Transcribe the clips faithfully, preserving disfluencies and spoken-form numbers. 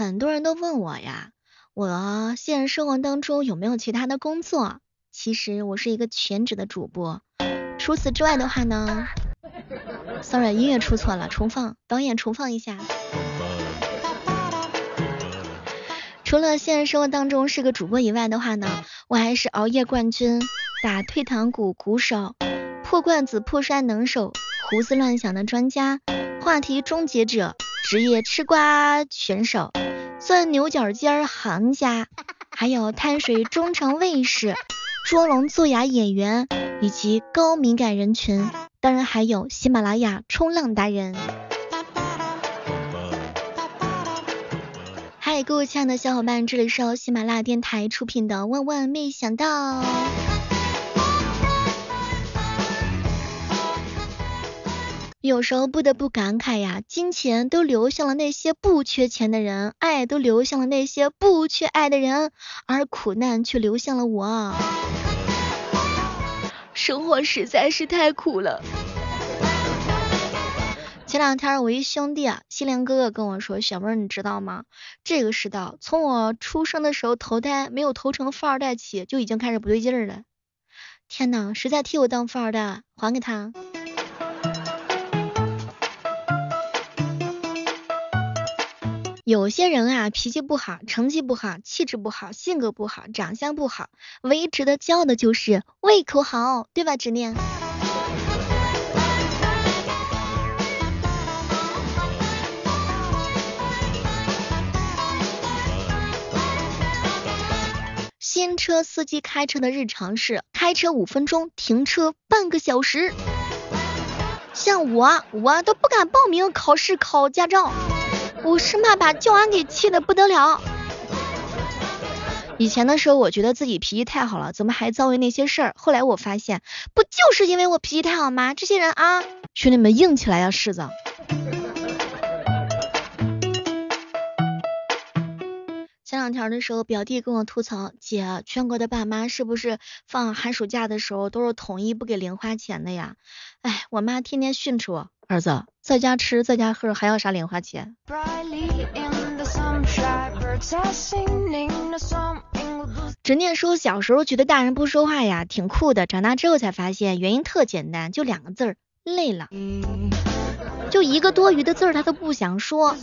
很多人都问我呀，我现实生活当中有没有其他的工作？其实我是一个全职的主播，除此之外的话呢 sorry 音乐出错了，重放，导演重放一下。除了现实生活当中是个主播以外的话呢，我还是熬夜冠军，打退堂鼓鼓手，破罐子破摔能手，胡思乱想的专家，话题终结者，职业吃瓜选手，钻牛角尖行家，还有碳水中肠卫士，捉聋作哑演员，以及高敏感人群，当然还有喜马拉雅冲浪达人。嗨，各位亲爱的小伙伴，这里是由喜马拉雅电台出品的万万没想到。有时候不得不感慨呀，金钱都流向了那些不缺钱的人，爱都流向了那些不缺爱的人，而苦难却流向了我。生活实在是太苦了。前两天我一兄弟啊，西凉哥哥跟我说，小妹儿你知道吗？这个世道，从我出生的时候投胎没有投成富二代起，就已经开始不对劲儿了。天哪，实在替我当富二代，还给他。有些人啊，脾气不好，成绩不好，气质不好，性格不好，长相不好，唯一值得骄傲的就是胃口好，对吧，执念？新车司机开车的日常是开车五分钟，停车半个小时。像我，我都不敢报名考试考驾照。我生怕把教官给气得不得了。以前的时候我觉得自己脾气太好了，怎么还遭遇那些事儿？后来我发现，不就是因为我脾气太好吗？这些人啊，兄弟们硬起来呀，柿子。前两天的时候，表弟跟我吐槽，姐，全国的爸妈是不是放寒暑假的时候都是统一不给零花钱的呀？哎，我妈天天训斥我，儿子在家吃在家喝还要啥零花钱。执念说，小时候觉得大人不说话呀挺酷的，长大之后才发现原因特简单，就两个字儿，累了。就一个多余的字儿他都不想说。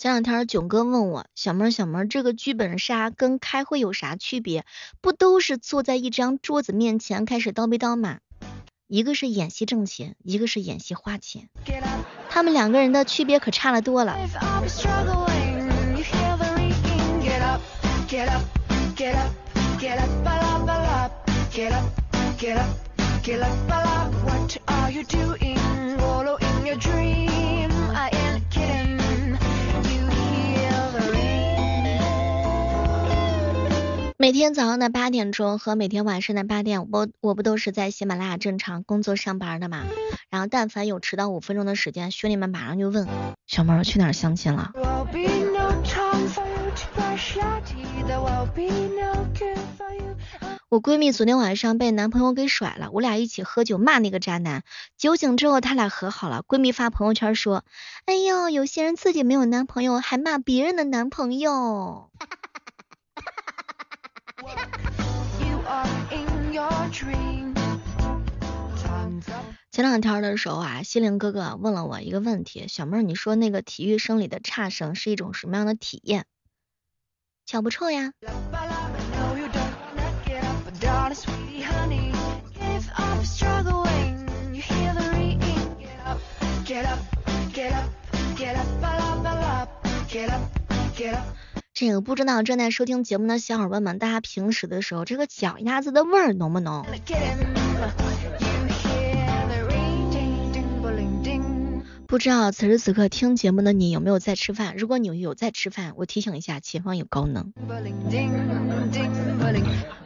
前两天囧哥问我，小妹儿小妹儿，这个剧本杀跟开会有啥区别？不都是坐在一张桌子面前开始叨逼叨吗？一个是演戏挣钱，一个是演戏花钱，他们两个人的区别可差了多了。每天早上的八点钟和每天晚上的八点，我我不都是在喜马拉雅正常工作上班的嘛？然后但凡有迟到五分钟的时间，兄弟们马上就问，小妹儿去哪儿相亲了？我闺蜜昨天晚上被男朋友给甩了，我俩一起喝酒骂那个渣男。酒醒之后，他俩和好了。闺蜜发朋友圈说：“哎呦，有些人自己没有男朋友，还骂别人的男朋友。”前两天的时候啊，西林哥哥问了我一个问题，小妹儿，你说那个体育生理的差生是一种什么样的体验？巧不臭呀。这个不知道正在收听节目的小伙伴们，大家平时的时候，这个脚丫子的味儿浓不浓？不知道此时此刻听节目的你有没有在吃饭？如果你有在吃饭，我提醒一下，前方有高能。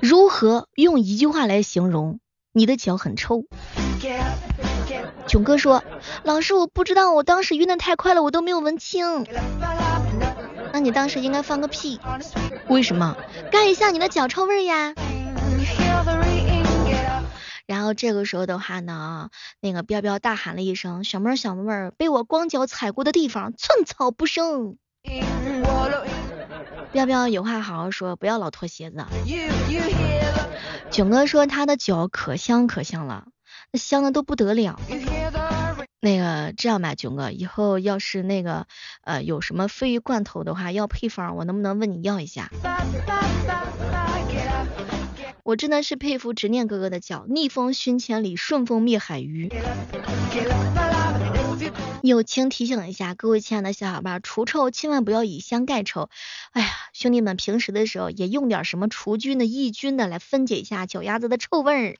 如何用一句话来形容你的脚很臭？囧哥说，老师我不知道，我当时晕得太快了，我都没有闻清。那你当时应该放个屁，为什么？盖一下你的脚臭味呀。然后这个时候的话呢，那个彪彪大喊了一声：“小妹儿，小妹儿，被我光脚踩过的地方，寸草不生。”彪彪有话好好说，不要老脱鞋子。囧哥说他的脚可香可香了，香的都不得了。那个这样吧，囧哥，以后要是那个呃有什么鲱鱼罐头的话，要配方，我能不能问你要一下？我真的是佩服执念哥哥的脚，逆风熏千里，顺风灭海鱼。友情提醒一下各位亲爱的小伙伴，除臭千万不要以香盖臭。哎呀，兄弟们平时的时候也用点什么除菌的、抑菌的来分解一下脚丫子的臭味儿。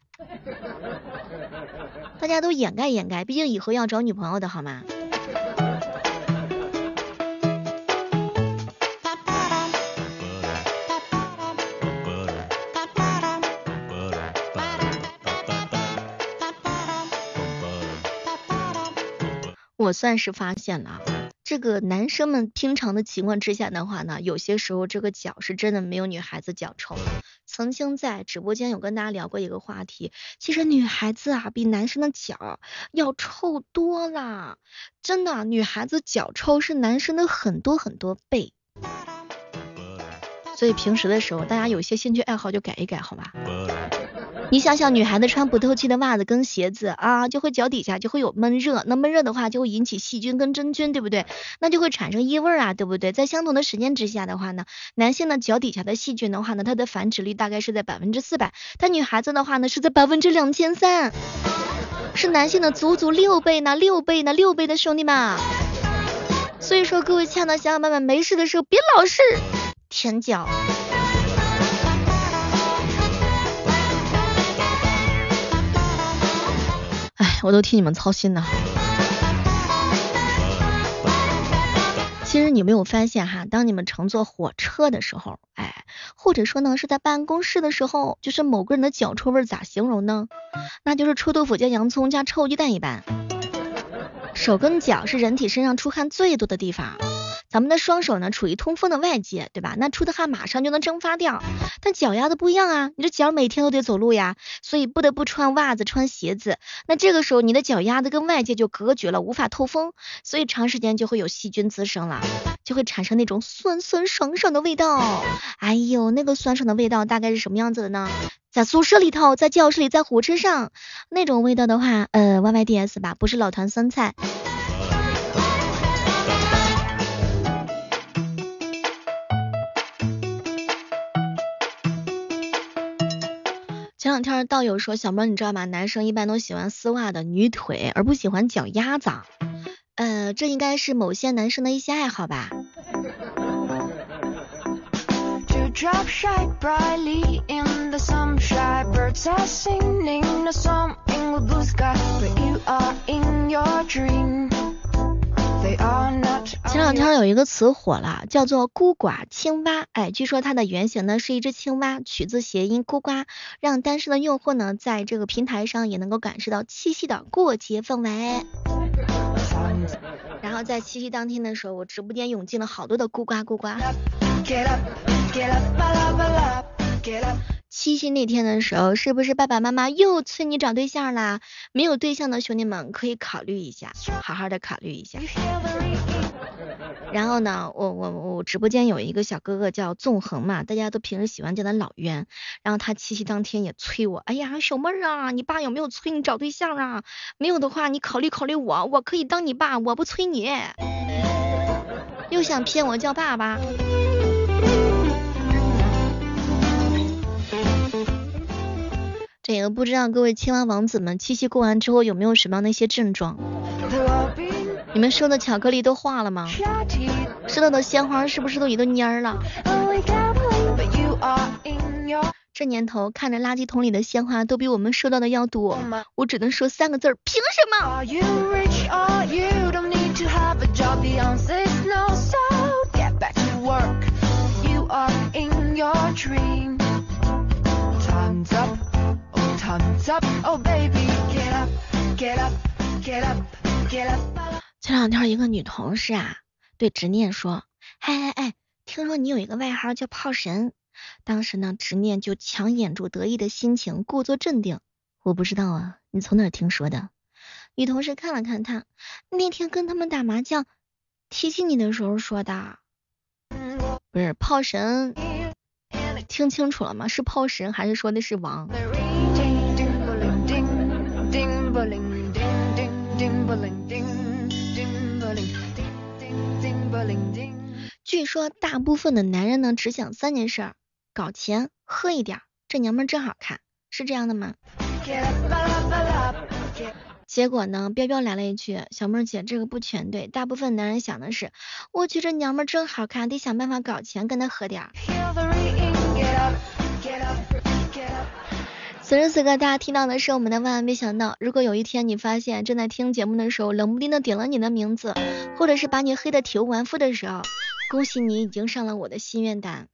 大家都掩盖掩盖，毕竟以后要找女朋友的好吗？我算是发现了，这个男生们平常的情况之下的话呢，有些时候这个脚是真的没有女孩子脚臭。曾经在直播间有跟大家聊过一个话题，其实女孩子啊比男生的脚要臭多了，真的，女孩子脚臭是男生的很多很多倍。所以平时的时候，大家有些兴趣爱好就改一改，好吧？你想想，女孩子穿不透气的袜子跟鞋子啊，就会脚底下就会有闷热，那闷热的话就会引起细菌跟真菌，对不对？那就会产生异味啊，对不对？在相同的时间之下的话呢，男性的脚底下的细菌的话呢，它的繁殖率大概是在百分之四百，但女孩子的话呢是在百分之两千三，是男性的足足六倍呢，六倍呢，六倍的兄弟们。所以说，各位亲爱的小伙伴们，没事的时候别老是舔脚。哎，我都替你们操心呢。其实你没有发现哈，当你们乘坐火车的时候，哎，或者说呢是在办公室的时候，就是某个人的脚臭味咋形容呢？那就是臭豆腐加洋葱加臭鸡蛋一般。手跟脚是人体身上出汗最多的地方。咱们的双手呢处于通风的外界，对吧？那出的汗马上就能蒸发掉。但脚丫子不一样啊，你这脚每天都得走路呀，所以不得不穿袜子穿鞋子。那这个时候你的脚丫子跟外界就隔绝了，无法透风，所以长时间就会有细菌滋生了，就会产生那种酸酸爽爽的味道。哎呦，那个酸爽的味道大概是什么样子的呢？在宿舍里头，在教室里，在火车上，那种味道的话，呃 Y Y D S 吧，不是老坛酸菜。前两天道友说，小妹你知道吗？男生一般都喜欢丝袜的女腿，而不喜欢脚丫子。呃，这应该是某些男生的一些爱好吧。前两天有一个词火了，叫做孤寡青蛙。哎，据说它的原型呢是一只青蛙，取自谐音孤寡，让单身的用户呢在这个平台上也能够感受到七夕的过节氛围。然后在七夕当天的时候，我直播间涌进了好多的孤寡孤寡。七夕那天的时候，是不是爸爸妈妈又催你找对象啦？没有对象的兄弟们可以考虑一下，好好的考虑一下。然后呢，我我我直播间有一个小哥哥叫纵横嘛，大家都平时喜欢叫他老袁。然后他七夕当天也催我，哎呀，小妹儿啊，你爸有没有催你找对象啊？没有的话，你考虑考虑我，我可以当你爸，我不催你。又想骗我叫爸爸。这个不知道各位青蛙王子们七夕过完之后有没有什么样的一些症状？你们收的巧克力都化了吗？收到的鲜花是不是都已经蔫了？这年头看着垃圾桶里的鲜花都比我们收到的要多，我只能说三个字儿：凭什么？前两天一个女同事啊对执念说，哎哎哎，听说你有一个外号叫炮神。当时呢，执念就强掩住得意的心情，故作镇定，我不知道啊，你从哪儿听说的？女同事看了看他，那天跟他们打麻将，提起你的时候说的。不是炮神，听清楚了吗？是炮神还是说的是王？据说大部分的男人呢，只想三件事儿：搞钱、喝一点，这娘们真好看，是这样的吗？结果呢，彪彪来了一句：“小妹姐，这个不全对，大部分男人想的是，我觉得娘们真好看，得想办法搞钱跟她喝点儿。”此时此刻大家听到的是我们的万万没想到。如果有一天你发现正在听节目的时候冷不丁的点了你的名字，或者是把你黑的体无完肤的时候，恭喜你已经上了我的心愿单。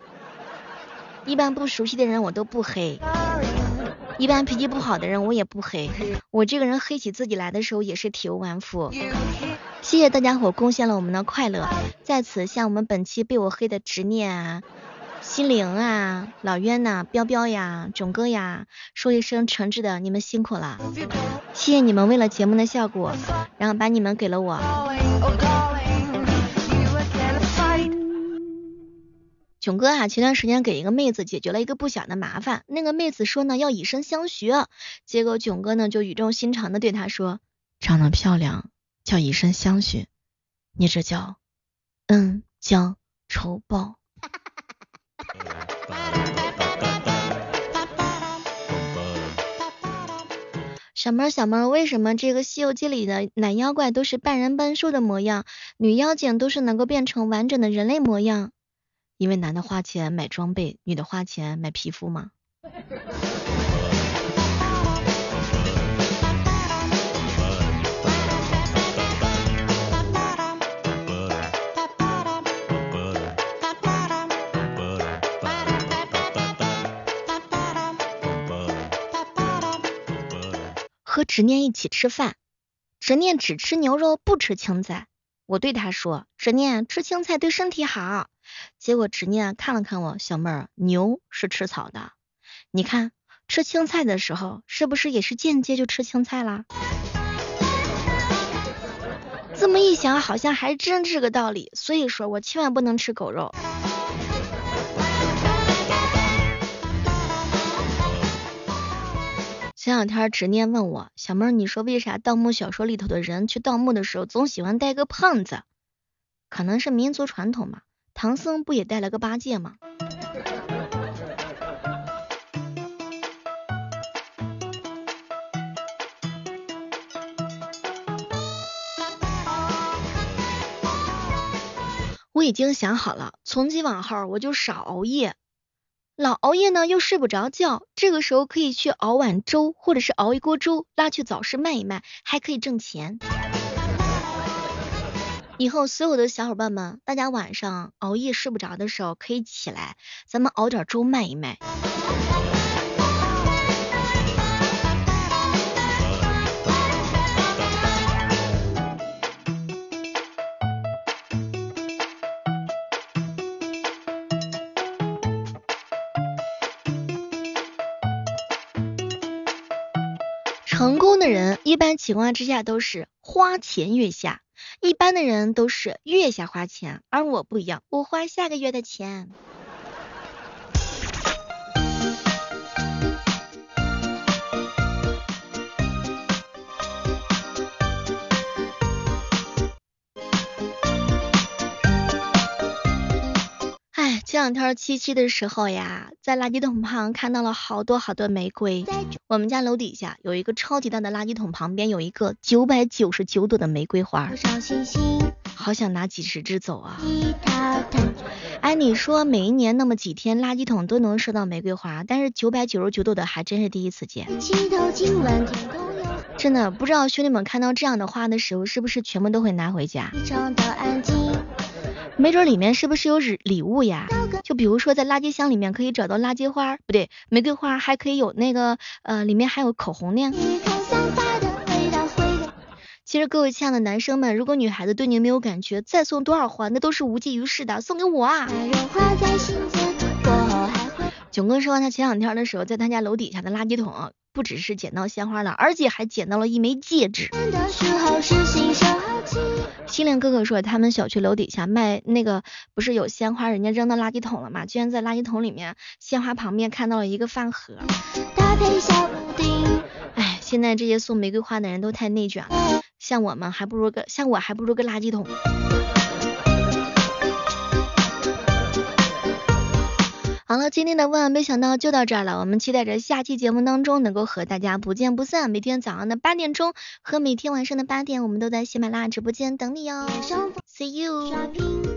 一般不熟悉的人我都不黑，一般脾气不好的人我也不黑，我这个人黑起自己来的时候也是体无完肤。谢谢大家伙贡献了我们的快乐，在此向我们本期被我黑的执念啊、心灵啊、老冤呐、啊、彪彪呀、囧哥呀说一声诚挚的，你们辛苦了，谢谢你们为了节目的效果，然后把你们给了我。囧哥啊，前段时间给一个妹子解决了一个不小的麻烦，那个妹子说呢要以身相许，结果囧哥呢就语重心长的对她说，长得漂亮叫以身相许，你这叫恩将仇报。小妹儿小妹儿，为什么这个西游记里的男妖怪都是半人半兽的模样，女妖精都是能够变成完整的人类模样？因为男的花钱买装备，女的花钱买皮肤嘛。和执念一起吃饭，执念只吃牛肉不吃青菜，我对他说，执念吃青菜对身体好，结果执念看了看我，小妹儿，牛是吃草的，你看吃青菜的时候是不是也是间接就吃青菜啦？这么一想好像还真是个道理，所以说我千万不能吃狗肉。前两天执念问我，小妹儿，你说为啥盗墓小说里头的人去盗墓的时候总喜欢带个胖子？可能是民族传统嘛，唐僧不也带了个八戒吗？我已经想好了，从今往后我就少熬夜。老熬夜呢又睡不着觉，这个时候可以去熬碗粥，或者是熬一锅粥拉去早市卖一卖，还可以挣钱。以后所有的小伙伴们，大家晚上熬夜睡不着的时候可以起来，咱们熬点粥卖一卖。成功的人一般情况之下都是花前月下，一般的人都是月下花钱，而我不一样，我花下个月的钱。哎，这两天七夕的时候呀，在垃圾桶旁看到了好多好多玫瑰。我们家楼底下有一个超级大的垃圾桶，旁边有一个九百九十九朵的玫瑰花，好想拿几十只走啊！哎，你说每一年那么几天垃圾桶都能收到玫瑰花，但是九百九十九朵的还真是第一次见。真的不知道兄弟们看到这样的花的时候，是不是全部都会拿回家？没准里面是不是有礼物呀？就比如说在垃圾箱里面可以找到垃圾花，不对，玫瑰花，还可以有那个呃，里面还有口红呢。其实各位亲爱的男生们，如果女孩子对你没有感觉，再送多少花那都是无济于事的，送给我啊！囧哥说他前两天的时候，在他家楼底下的垃圾桶、啊，不只是捡到鲜花了，而且还捡到了一枚戒指。新亮哥哥说，他们小区楼底下卖那个不是有鲜花，人家扔到垃圾桶了嘛，居然在垃圾桶里面鲜花旁边看到了一个饭盒。哎，现在这些送玫瑰花的人都太内卷了，像我们还不如个像我还不如个垃圾桶。好了，今天的万万没想到就到这儿了，我们期待着下期节目当中能够和大家不见不散。每天早上的八点钟和每天晚上的八点，我们都在喜马拉雅直播间等你哦。See you。